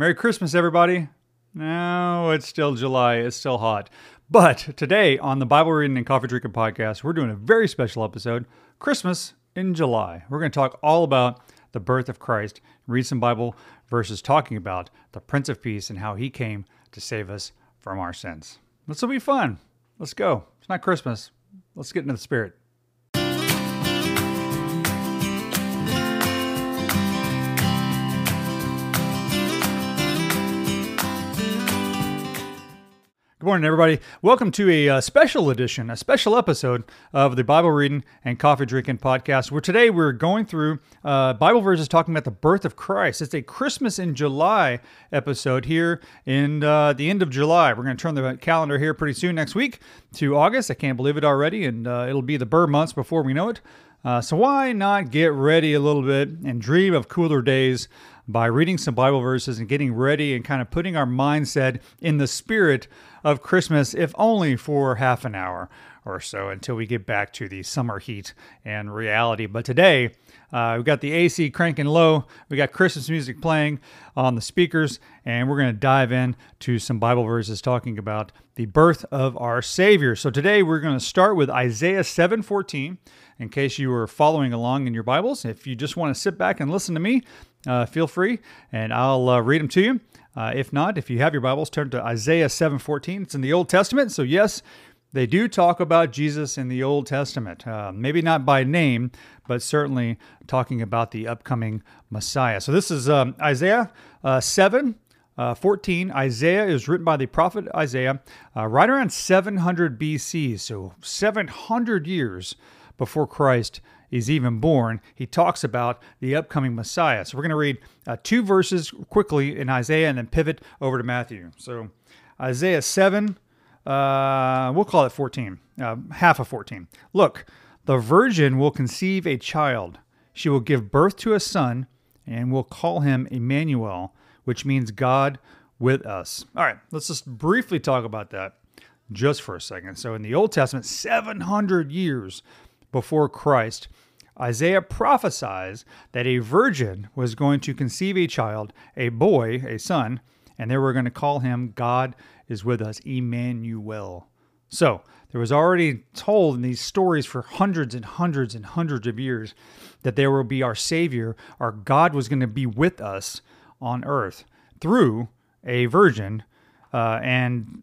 Merry Christmas, everybody. No, it's still July. It's still hot. But today on the Bible Reading and Coffee Drinking Podcast, we're doing a very special episode, Christmas in July. We're going to talk all about the birth of Christ, read some Bible verses talking about the Prince of Peace and how he came to save us from our sins. This will be fun. Let's go. It's not Christmas. Let's get into the spirit. Good morning, everybody. Welcome to a special edition, a special episode of the Bible Reading and Coffee Drinking Podcast, where today we're going through Bible verses talking about the birth of Christ. It's a Christmas in July episode here in the end of July. We're going to turn the calendar here pretty soon next week to August. I can't believe it already, and it'll be the Burr months before we know it. So why not get ready a little bit and dream of cooler days by reading some Bible verses and getting ready and kind of putting our mindset in the spirit of Christmas, if only for half an hour or so until we get back to the summer heat and reality. But today, we've got the AC cranking low, we got Christmas music playing on the speakers, and we're going to dive in to some Bible verses talking about the birth of our Savior. So today we're going to start with Isaiah 7:14, in case you were following along in your Bibles. If you just want to sit back and listen to me, feel free, and I'll read them to you. If not, if you have your Bibles, turn to Isaiah 7:14. It's in the Old Testament, so yes, they do talk about Jesus in the Old Testament, maybe not by name, but certainly talking about the upcoming Messiah. So this is Isaiah 7:14. Isaiah is written by the prophet Isaiah right around 700 B.C., so 700 years before Christ is even born. He talks about the upcoming Messiah. So we're going to read two verses quickly in Isaiah and then pivot over to Matthew. So Isaiah 7, we'll call it 14, half of 14. Look, the virgin will conceive a child. She will give birth to a son and will call him Emmanuel, which means God with us. All right, let's just briefly talk about that just for a second. So in the Old Testament, 700 years before Christ, Isaiah prophesies that a virgin was going to conceive a child, a boy, a son, and they were going to call him God is with us, Emmanuel. So there was already told in these stories for hundreds and hundreds and hundreds of years that there will be our Savior, our God was going to be with us on earth through a virgin, and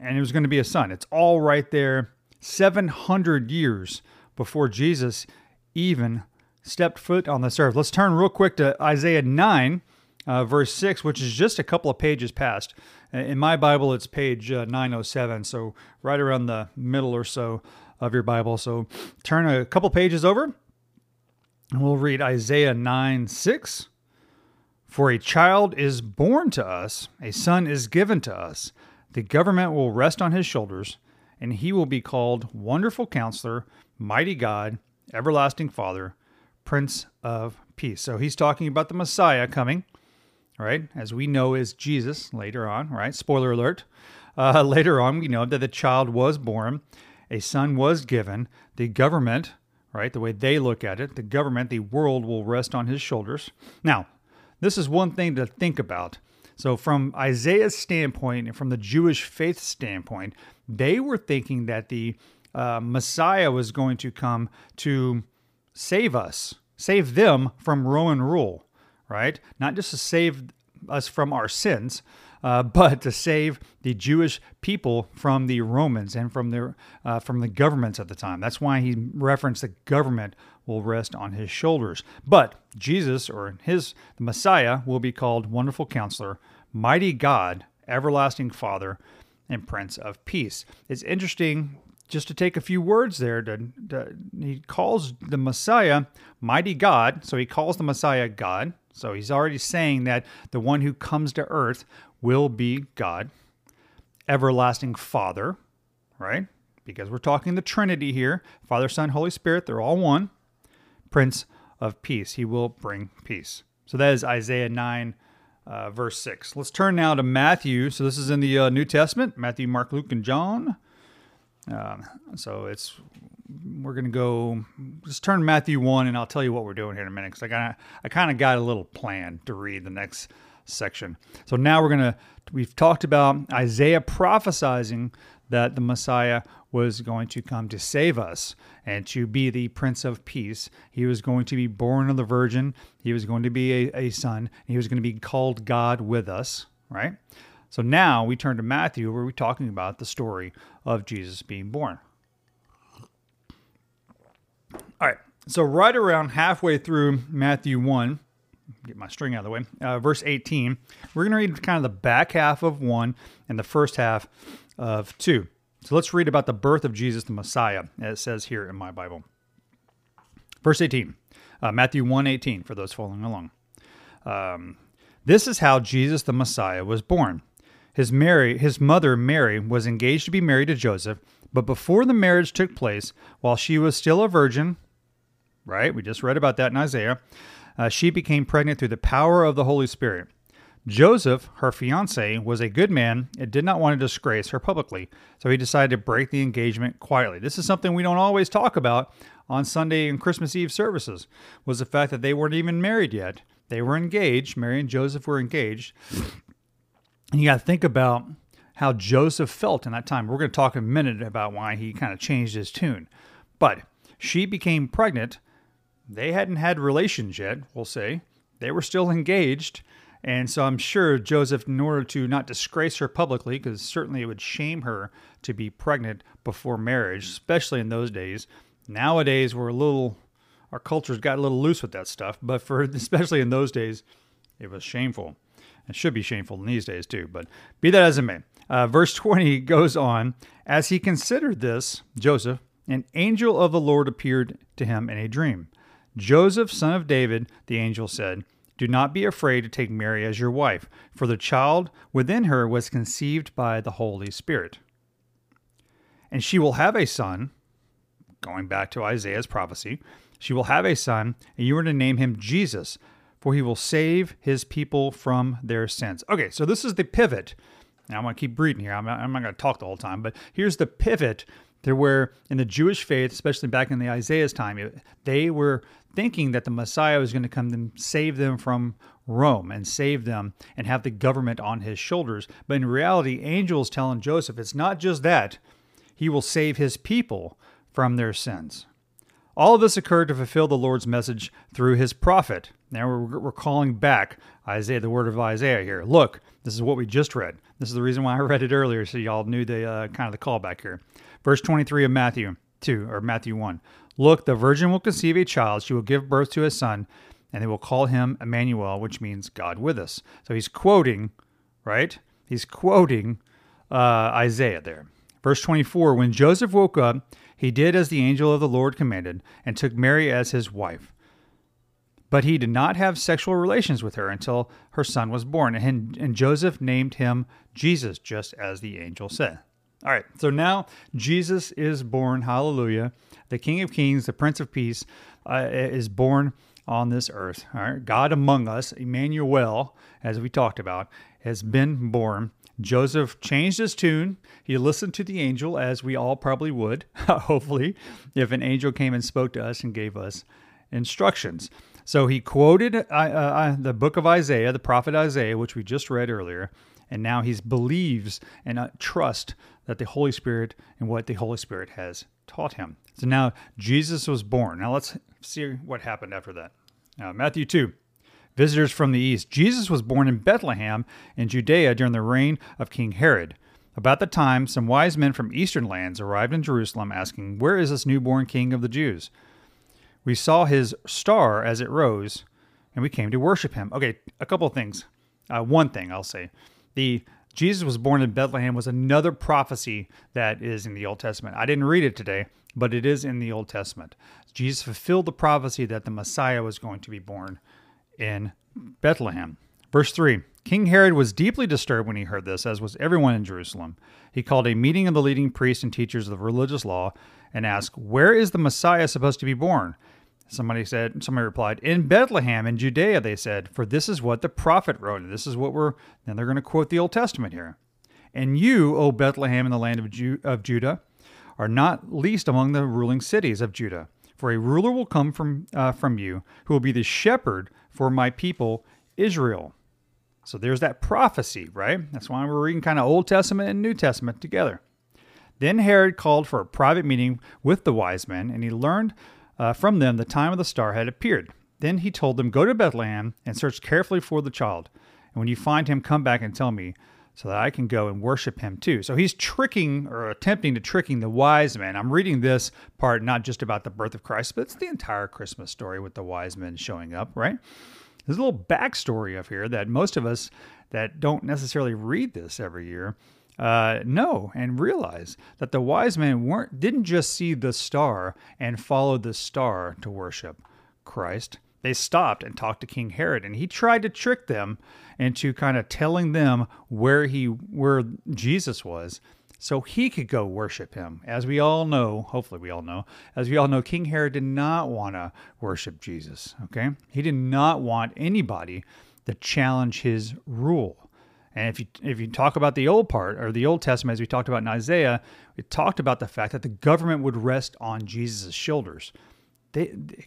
it was going to be a son. It's all right there, 700 years before Jesus even stepped foot on this earth. Let's turn real quick to Isaiah 9, verse 6, which is just a couple of pages past. In my Bible, it's page 907, so right around the middle or so of your Bible. So turn a couple pages over, and we'll read Isaiah 9:6. For a child is born to us, a son is given to us. The government will rest on his shoulders, and he will be called Wonderful Counselor, Mighty God, Everlasting Father, Prince of Peace. So he's talking about the Messiah coming, right? As we know is Jesus later on, right? Spoiler alert. Later on, we know that the child was born, a son was given, the government, right? The way they look at it, the government, the world will rest on his shoulders. Now, this is one thing to think about. So from Isaiah's standpoint and from the Jewish faith standpoint, they were thinking that the Messiah was going to come to save us, save them from Roman rule, right? Not just to save us from our sins, but to save the Jewish people from the Romans and from the governments at the time. That's why he referenced the government will rest on his shoulders. But Jesus, or the Messiah, will be called Wonderful Counselor, Mighty God, Everlasting Father, and Prince of Peace. It's interesting. Just to take a few words there, he calls the Messiah Mighty God, so he calls the Messiah God. So he's already saying that the one who comes to earth will be God, Everlasting Father, right? Because we're talking the Trinity here, Father, Son, Holy Spirit, they're all one. Prince of Peace, he will bring peace. So that is Isaiah 9, verse 6. Let's turn now to Matthew. So this is in the New Testament, Matthew, Mark, Luke, and John. We're going to go, just turn Matthew 1, and I'll tell you what we're doing here in a minute, because I kind of got a little plan to read the next section. So now we've talked about Isaiah prophesying that the Messiah was going to come to save us and to be the Prince of Peace. He was going to be born of the Virgin. He was going to be a son. He was going to be called God with us, right? So now we turn to Matthew, where we're talking about the story of Jesus being born. All right, so right around halfway through Matthew 1, get my string out of the way, verse 18, we're going to read kind of the back half of 1 and the first half of 2. So let's read about the birth of Jesus the Messiah, as it says here in my Bible. Verse 18, Matthew 1:18, for those following along. This is how Jesus the Messiah was born. His mother Mary was engaged to be married to Joseph, but before the marriage took place, while she was still a virgin, right? We just read about that in Isaiah. She became pregnant through the power of the Holy Spirit. Joseph, her fiancé, was a good man and did not want to disgrace her publicly, so he decided to break the engagement quietly. This is something we don't always talk about on Sunday and Christmas Eve services, was the fact that they weren't even married yet. They were engaged. Mary and Joseph were engaged. And you got to think about how Joseph felt in that time. We're going to talk in a minute about why he kind of changed his tune. But she became pregnant. They hadn't had relations yet, we'll say. They were still engaged. And so I'm sure Joseph, in order to not disgrace her publicly, because certainly it would shame her to be pregnant before marriage, especially in those days. Nowadays, our culture's got a little loose with that stuff, but especially in those days, it was shameful. It should be shameful in these days too, but be that as it may. Verse 20 goes on, as he considered this, Joseph, an angel of the Lord appeared to him in a dream. Joseph, son of David, the angel said, do not be afraid to take Mary as your wife, for the child within her was conceived by the Holy Spirit. And she will have a son, going back to Isaiah's prophecy, she will have a son, and you are to name him Jesus, for he will save his people from their sins. Okay, so this is the pivot. Now, I'm going to keep reading here. I'm not going to talk the whole time, but here's the pivot to where in the Jewish faith, especially back in the Isaiah's time, they were thinking that the Messiah was going to come and save them from Rome and save them and have the government on his shoulders. But in reality, angels telling Joseph, it's not just that. He will save his people from their sins. All of this occurred to fulfill the Lord's message through his prophet. Now we're calling back Isaiah, the word of Isaiah here. Look, this is what we just read. This is the reason why I read it earlier, so y'all knew the kind of the callback here. Verse 23 of Matthew 1. Look, the virgin will conceive a child. She will give birth to a son, and they will call him Emmanuel, which means God with us. So he's quoting, right? He's quoting Isaiah there. Verse 24, when Joseph woke up, he did as the angel of the Lord commanded and took Mary as his wife. But he did not have sexual relations with her until her son was born. And Joseph named him Jesus, just as the angel said. All right, so now Jesus is born. Hallelujah. The King of Kings, the Prince of Peace, is born on this earth. All right, God among us, Emmanuel, as we talked about, has been born. Joseph changed his tune. He listened to the angel, as we all probably would, hopefully, if an angel came and spoke to us and gave us instructions. So he quoted the book of Isaiah, the prophet Isaiah, which we just read earlier, and now he believes and trusts that the Holy Spirit and what the Holy Spirit has taught him. So now Jesus was born. Now let's see what happened after that. Matthew 2. Visitors from the east. Jesus was born in Bethlehem in Judea during the reign of King Herod. About the time, some wise men from eastern lands arrived in Jerusalem asking, where is this newborn king of the Jews? We saw his star as it rose, and we came to worship him. Okay, a couple of things. One thing I'll say. Jesus was born in Bethlehem was another prophecy that is in the Old Testament. I didn't read it today, but it is in the Old Testament. Jesus fulfilled the prophecy that the Messiah was going to be born in Bethlehem. Verse 3, King Herod was deeply disturbed when he heard this, as was everyone in Jerusalem. He called a meeting of the leading priests and teachers of the religious law and asked, where is the Messiah supposed to be born? Somebody replied, in Bethlehem, in Judea, they said, for this is what the prophet wrote. And this is what then they're going to quote the Old Testament here. And you, O Bethlehem, in the land of Judah, are not least among the ruling cities of Judah. For a ruler will come from you, who will be the shepherd for my people, Israel. So there's that prophecy, right? That's why we're reading kind of Old Testament and New Testament together. Then Herod called for a private meeting with the wise men, and he learned from them the time of the star had appeared. Then he told them, go to Bethlehem and search carefully for the child. And when you find him, come back and tell me so that I can go and worship him too. So he's tricking or attempting to tricking the wise men. I'm reading this part not just about the birth of Christ, but it's the entire Christmas story with the wise men showing up, right? There's a little backstory up here that most of us that don't necessarily read this every year know and realize that the wise men didn't just see the star and follow the star to worship Christ. They stopped and talked to King Herod, and he tried to trick them into kind of telling them where Jesus was so he could go worship him. As we all know, hopefully we all know, as we all know, King Herod did not want to worship Jesus, okay? He did not want anybody to challenge his rule. And if you talk about the old part, or the Old Testament, as we talked about in Isaiah, it talked about the fact that the government would rest on Jesus' shoulders.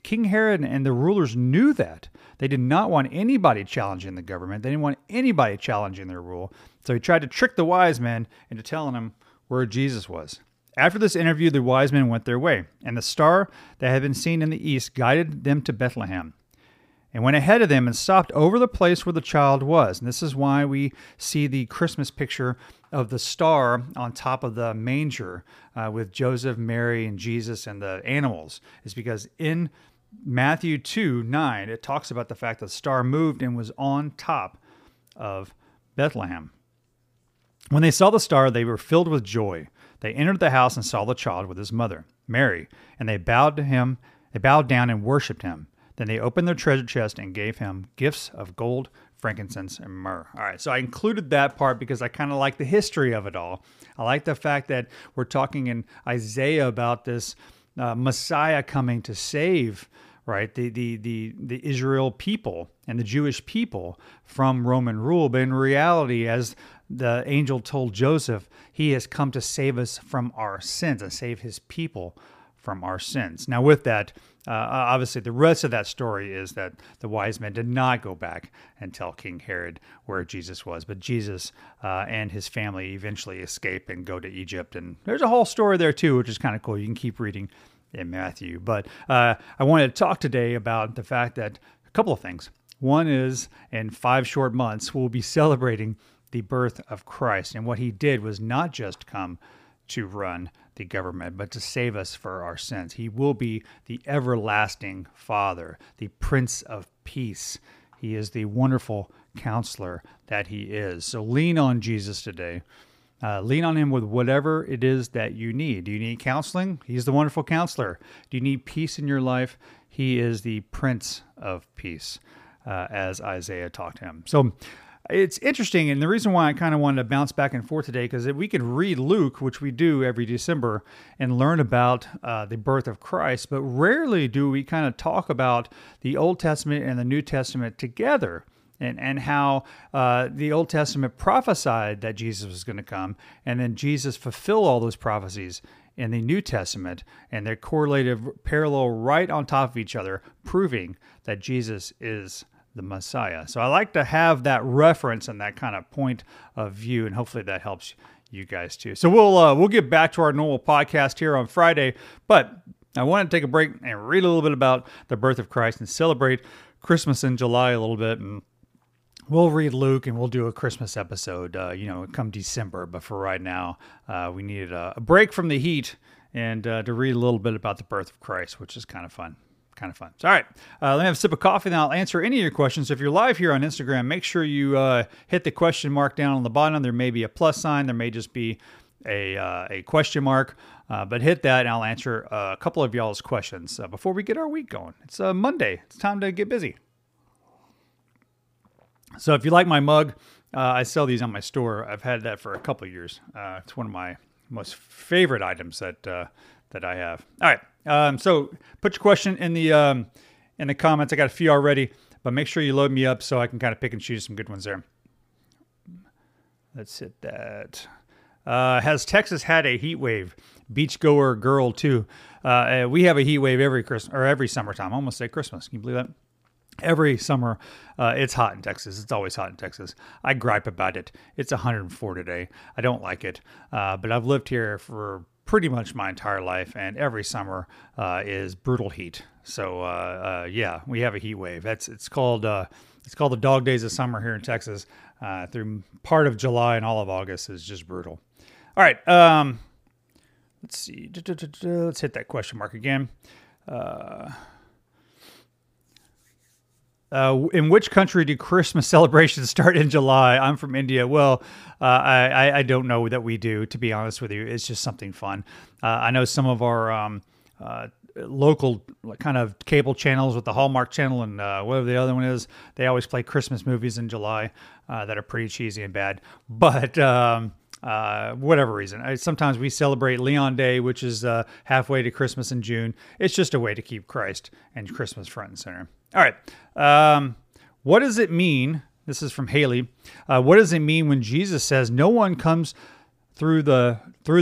King Herod and the rulers knew that. They did not want anybody challenging the government. They didn't want anybody challenging their rule. So he tried to trick the wise men into telling them where Jesus was. After this interview, the wise men went their way, and the star that had been seen in the east guided them to Bethlehem and went ahead of them and stopped over the place where the child was. And this is why we see the Christmas picture of the star on top of the manger with Joseph, Mary, and Jesus and the animals, is because in Matthew 2:9, it talks about the fact that the star moved and was on top of Bethlehem. When they saw the star, they were filled with joy. They entered the house and saw the child with his mother, Mary, and they bowed to him. They bowed down and worshipped him. Then they opened their treasure chest and gave him gifts of gold, frankincense, and myrrh. All right, so I included that part because I kind of like the history of it all. I like the fact that we're talking in Isaiah about this Messiah coming to save, right, the Israel people and the Jewish people from Roman rule. But in reality, as the angel told Joseph, he has come to save us from our sins and save his people from our sins. Now, with that, obviously, the rest of that story is that the wise men did not go back and tell King Herod where Jesus was, but Jesus and his family eventually escape and go to Egypt. And there's a whole story there too, which is kind of cool. You can keep reading in Matthew. But I wanted to talk today about the fact that a couple of things. One is, in 5 short months, we'll be celebrating the birth of Christ. And what he did was not just come to run the government, but to save us for our sins. He will be the everlasting Father, the Prince of Peace. He is the wonderful counselor that he is. So lean on Jesus today. Lean on him with whatever it is that you need. Do you need counseling? He's the wonderful counselor. Do you need peace in your life? He is the Prince of Peace, as Isaiah talked to him. So it's interesting, and the reason why I kind of wanted to bounce back and forth today, because we could read Luke, which we do every December, and learn about the birth of Christ, but rarely do we kind of talk about the Old Testament and the New Testament together, and how the Old Testament prophesied that Jesus was going to come, and then Jesus fulfilled all those prophecies in the New Testament, and they're correlated, parallel, right on top of each other, proving that Jesus is the Messiah. So I like to have that reference and that kind of point of view, and hopefully that helps you guys too. So we'll get back to our normal podcast here on Friday, but I wanted to take a break and read a little bit about the birth of Christ and celebrate Christmas in July a little bit, and we'll read Luke and we'll do a Christmas episode, come December. But for right now, we needed a break from the heat and to read a little bit about the birth of Christ, which is kind of fun. So, all right, let me have a sip of coffee, and I'll answer any of your questions. If you're live here on Instagram, make sure you hit the question mark down on the bottom. There may be a plus sign. There may just be a question mark, but hit that, and I'll answer a couple of y'all's questions before we get our week going. It's Monday. It's time to get busy. So if you like my mug, I sell these on my store. I've had that for a couple of years. It's one of my most favorite items that I have. All right. So put your question in the comments. I got a few already, but make sure you load me up so I can kind of pick and choose some good ones there. Let's hit that. Has Texas had a heat wave? Beachgoer girl too. We have a heat wave every summertime. I almost say Christmas. Can you believe that? Every summer, it's hot in Texas. It's always hot in Texas. I gripe about it. It's 104 today. I don't like it, but I've lived here for pretty much my entire life, and every summer is brutal heat. So yeah, we have a heat wave. It's called the dog days of summer here in Texas. Through part of July and all of August is just brutal. All right, let's see. Let's hit that question mark again. In which country do Christmas celebrations start in July? I'm from India. Well, I don't know that we do, to be honest with you. It's just something fun. I know some of our local kind of cable channels with the Hallmark Channel and whatever the other one is, they always play Christmas movies in July that are pretty cheesy and bad. But whatever reason, sometimes we celebrate Leon Day, which is halfway to Christmas in June. It's just a way to keep Christ and Christmas front and center. All right. What does it mean? This is from Haley. What does it mean when Jesus says no one comes through the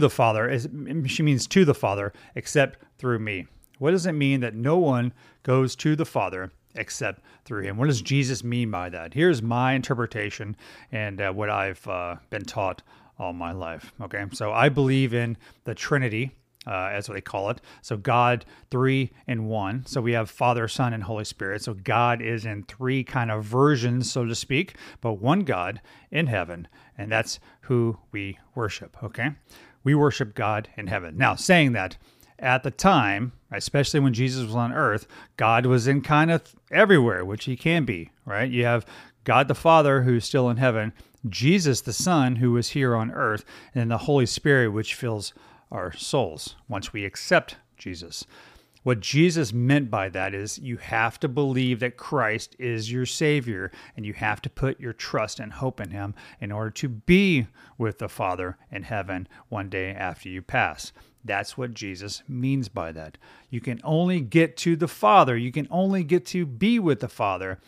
Father? She means to the Father except through me. What does it mean that no one goes to the Father except through him? What does Jesus mean by that? Here's my interpretation and what I've been taught all my life. Okay. So I believe in the Trinity. That's what they call it. So God, three and one. So we have Father, Son, and Holy Spirit. So God is in three kind of versions, so to speak, but one God in heaven, and that's who we worship, okay? We worship God in heaven. Now, saying that, at the time, especially when Jesus was on earth, God was in kind of everywhere, which he can be, right? You have God the Father, who's still in heaven, Jesus the Son, who was here on earth, and the Holy Spirit, which fills our souls once we accept Jesus. What Jesus meant by that is you have to believe that Christ is your Savior, and you have to put your trust and hope in him in order to be with the Father in heaven one day after you pass. That's what Jesus means by that. You can only get to the Father. You can only get to be with the Father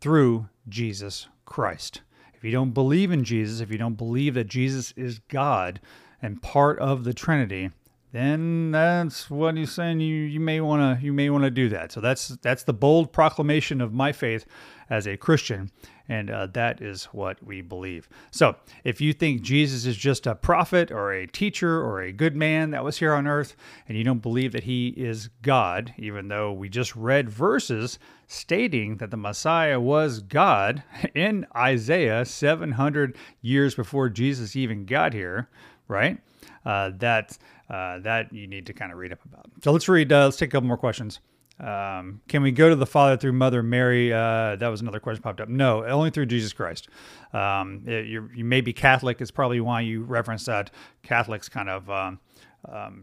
through Jesus Christ. If you don't believe in Jesus, if you don't believe that Jesus is God and part of the Trinity, then that's what he's saying. You may want to do that. So that's the bold proclamation of my faith as a Christian, and that is what we believe. So if you think Jesus is just a prophet or a teacher or a good man that was here on earth, and you don't believe that he is God, even though we just read verses stating that the Messiah was God in Isaiah 700 years before Jesus even got here, right? That you need to kind of read up about. So let's read. Let's take a couple more questions. Can we go to the Father through Mother Mary? That was another question popped up. No, only through Jesus Christ. You may be Catholic. It's probably why you reference that. Catholics kind of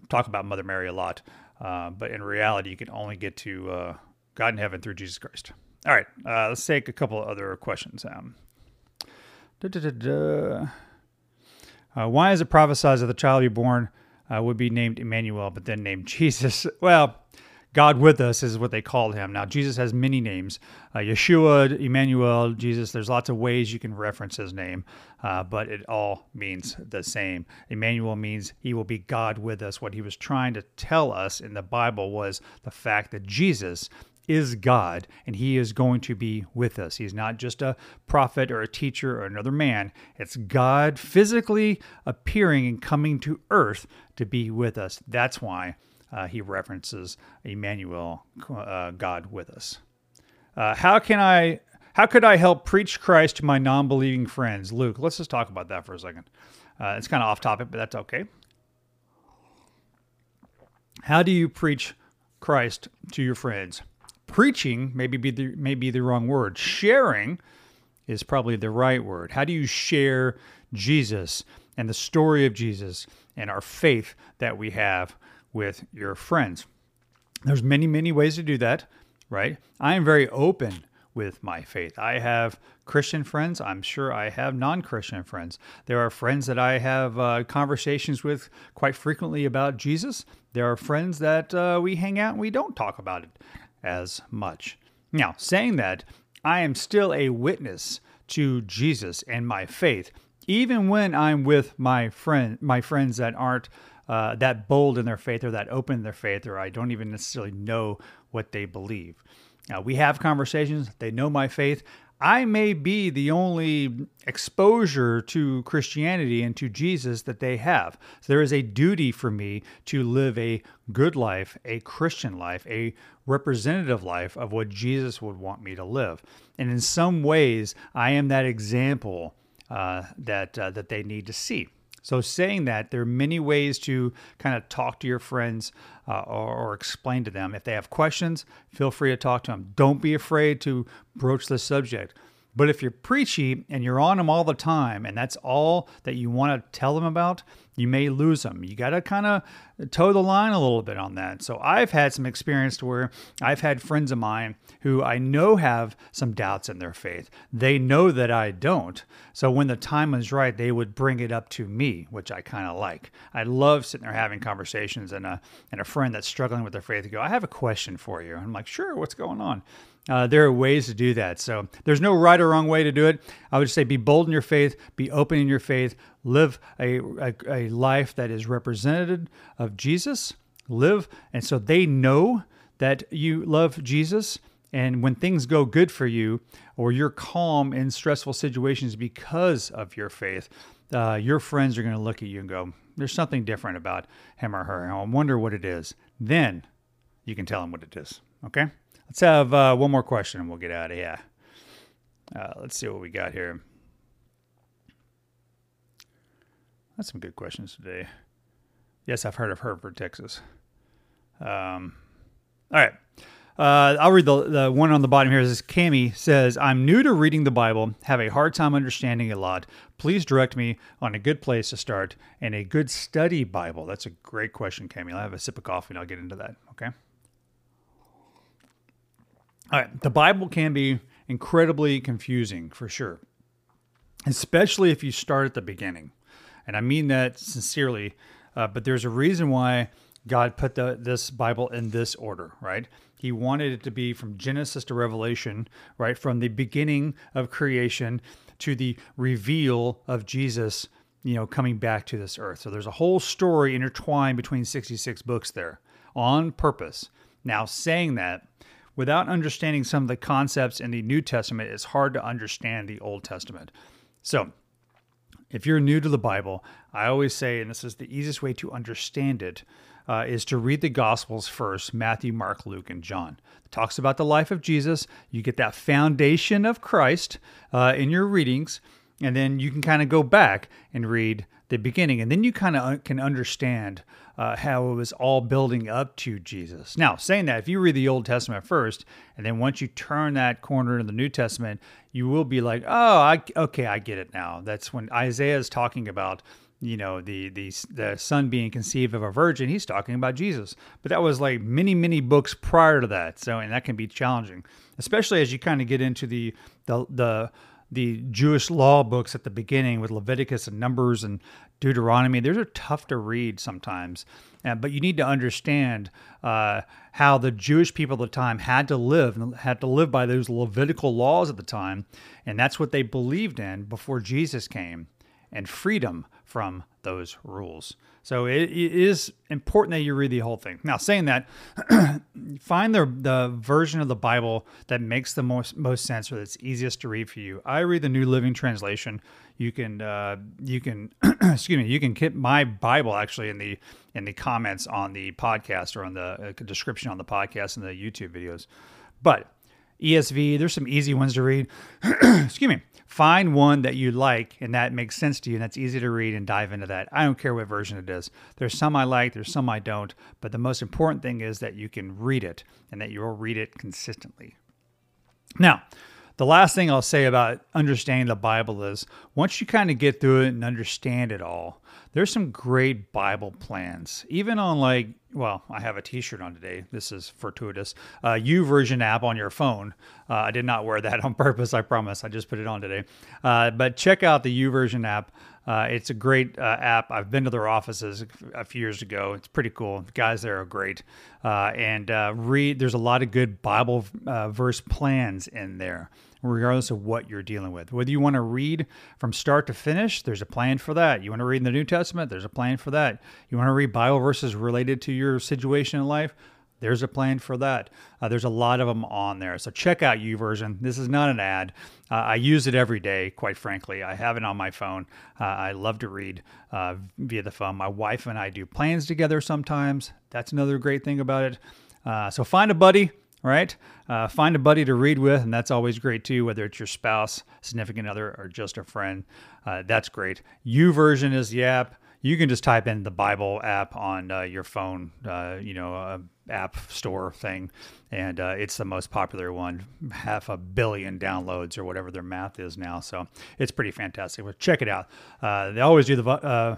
talk about Mother Mary a lot, but in reality, you can only get to God in heaven through Jesus Christ. All right, let's take a couple of other questions. Why is it prophesied that the child you born would be named Emmanuel, but then named Jesus? Well, God with us is what they called him. Now, Jesus has many names. Yeshua, Emmanuel, Jesus. There's lots of ways you can reference his name, but it all means the same. Emmanuel means he will be God with us. What he was trying to tell us in the Bible was the fact that Jesus is God, and he is going to be with us. He's not just a prophet or a teacher or another man. It's God physically appearing and coming to earth to be with us. That's why he references Emmanuel, God with us. How could I help preach Christ to my non-believing friends? Luke, let's just talk about that for a second. It's kind of off topic, but that's okay. How do you preach Christ to your friends? Preaching may be the wrong word. Sharing is probably the right word. How do you share Jesus and the story of Jesus and our faith that we have with your friends? There's many, many ways to do that, right? I am very open with my faith. I have Christian friends. I'm sure I have non-Christian friends. There are friends that I have conversations with quite frequently about Jesus. There are friends that we hang out and we don't talk about it as much. Now, saying that, I am still a witness to Jesus and my faith, even when I'm with my friends that aren't that bold in their faith or that open in their faith, or I don't even necessarily know what they believe. We have conversations. They know my faith. I may be the only exposure to Christianity and to Jesus that they have. So there is a duty for me to live a good life, a Christian life, a representative life of what Jesus would want me to live. And in some ways, I am that example that they need to see. So saying that, there are many ways to kind of talk to your friends or explain to them. If they have questions, feel free to talk to them. Don't be afraid to broach the subject. But if you're preachy and you're on them all the time and that's all that you want to tell them about, you may lose them. You got to kind of toe the line a little bit on that. So I've had some experience to where I've had friends of mine who I know have some doubts in their faith. They know that I don't. So when the time is right, they would bring it up to me, which I kind of like. I love sitting there having conversations and a friend that's struggling with their faith to go, I have a question for you. And I'm like, sure, what's going on? There are ways to do that. So there's no right or wrong way to do it. I would say be bold in your faith, be open in your faith, live a life that is representative of Jesus, live. And so they know that you love Jesus. And when things go good for you or you're calm in stressful situations because of your faith, your friends are going to look at you and go, there's something different about him or her. I wonder what it is. Then you can tell them what it is. Okay? Let's have one more question and we'll get out of here. Let's see what we got here. That's some good questions today. Yes, I've heard of Hereford, Texas. All right. I'll read the one on the bottom here. This Cami says, I'm new to reading the Bible, have a hard time understanding a lot. Please direct me on a good place to start and a good study Bible. That's a great question, Cami. I'll have a sip of coffee and I'll get into that. Okay. All right, the Bible can be incredibly confusing for sure, especially if you start at the beginning. And I mean that sincerely, but there's a reason why God put this Bible in this order, right? He wanted it to be from Genesis to Revelation, right? From the beginning of creation to the reveal of Jesus, you know, coming back to this earth. So there's a whole story intertwined between 66 books there on purpose. Now, saying that, without understanding some of the concepts in the New Testament, it's hard to understand the Old Testament. So, if you're new to the Bible, I always say, and this is the easiest way to understand it, is to read the Gospels first, Matthew, Mark, Luke, and John. It talks about the life of Jesus. You get that foundation of Christ in your readings, and then you can kind of go back and read the beginning, and then you kind of can understand how it was all building up to Jesus. Now, saying that, if you read the Old Testament first, and then once you turn that corner to the New Testament, you will be like, oh, okay, I get it now. That's when Isaiah is talking about, you know, the son being conceived of a virgin. He's talking about Jesus. But that was like many, many books prior to that. So, and that can be challenging, especially as you kind of get into the Jewish law books at the beginning with Leviticus and Numbers and Deuteronomy. Those are tough to read sometimes, but you need to understand how the Jewish people at the time had to live by those Levitical laws at the time, and that's what they believed in before Jesus came and freedom from those rules. So it is important that you read the whole thing. Now, saying that, find the version of the Bible that makes the most sense or that's easiest to read for you. I read the New Living Translation. You can you can get my Bible actually in the comments on the podcast or on the description on the podcast and the YouTube videos. But ESV, there's some easy ones to read. Find one that you like and that makes sense to you and that's easy to read and dive into that. I don't care what version it is. There's some I like, there's some I don't, but the most important thing is that you can read it and that you'll read it consistently. Now, the last thing I'll say about understanding the Bible is once you kind of get through it and understand it all, there's some great Bible plans. Even on I have a t-shirt on today. This is fortuitous. YouVersion app on your phone. I did not wear that on purpose, I promise. I just put it on today. But check out the YouVersion app. It's a great app. I've been to their offices a few years ago. It's pretty cool. The guys there are great. There's a lot of good Bible verse plans in there, regardless of what you're dealing with. Whether you want to read from start to finish, there's a plan for that. You want to read in the New Testament, there's a plan for that. You want to read Bible verses related to your situation in life, There's a plan for that. There's a lot of them on there. So check out YouVersion. This is not an ad. I use it every day, quite frankly. I have it on my phone. I love to read via the phone. My wife and I do plans together sometimes. That's another great thing about it. So find a buddy, right? Find a buddy to read with, and that's always great too, whether it's your spouse, significant other, or just a friend. That's great. YouVersion is the app. You can just type in the Bible app on your phone, app store thing, and it's the most popular one. 500 million downloads or whatever their math is now, so it's pretty fantastic. But check it out. They always do the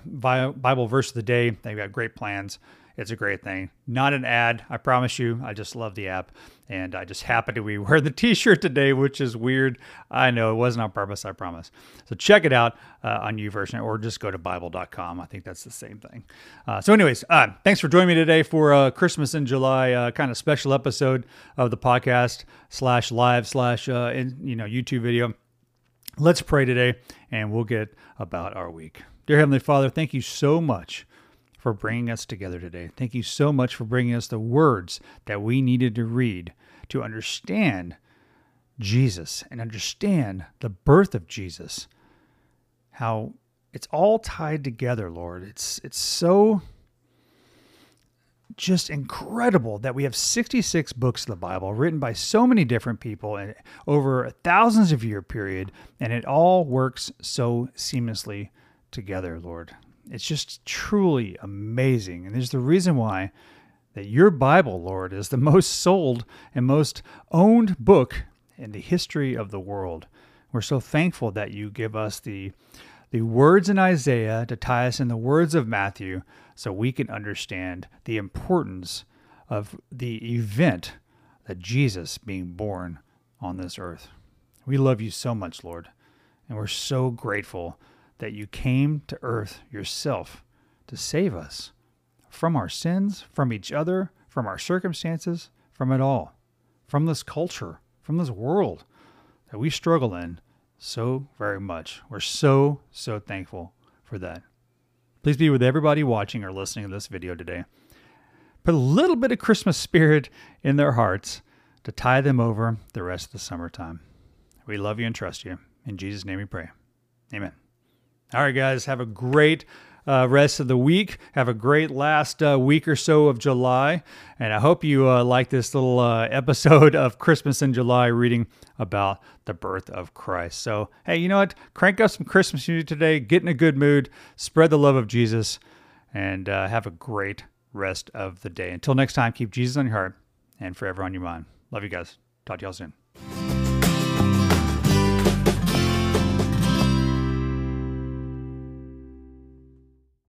Bible verse of the day. They've got great plans. It's a great thing. Not an ad, I promise you. I just love the app, and I just happen to be wearing the t-shirt today, which is weird. I know, it wasn't on purpose, I promise. So check it out on YouVersion, or just go to Bible.com. I think that's the same thing. So anyways, thanks for joining me today for Christmas in July, kind of special episode of the podcast / live / YouTube video. Let's pray today, and we'll get about our week. Dear Heavenly Father, thank you so much for bringing us together today. Thank you so much for bringing us the words that we needed to read to understand Jesus and understand the birth of Jesus. How it's all tied together, Lord. It's so just incredible that we have 66 books of the Bible written by so many different people and over thousands of year period, and it all works so seamlessly together, Lord. It's just truly amazing. And there's the reason why that your Bible, Lord, is the most sold and most owned book in the history of the world. We're so thankful that you give us the words in Isaiah to tie us in the words of Matthew so we can understand the importance of the event that Jesus being born on this earth. We love you so much, Lord, and we're so grateful that you came to earth yourself to save us from our sins, from each other, from our circumstances, from it all, from this culture, from this world that we struggle in so very much. We're so, so thankful for that. Please be with everybody watching or listening to this video today. Put a little bit of Christmas spirit in their hearts to tie them over the rest of the summertime. We love you and trust you. In Jesus' name we pray. Amen. All right, guys, have a great rest of the week. Have a great last week or so of July. And I hope you like this little episode of Christmas in July reading about the birth of Christ. So, hey, you know what? Crank up some Christmas music today. Get in a good mood. Spread the love of Jesus. And have a great rest of the day. Until next time, keep Jesus on your heart and forever on your mind. Love you guys. Talk to y'all soon.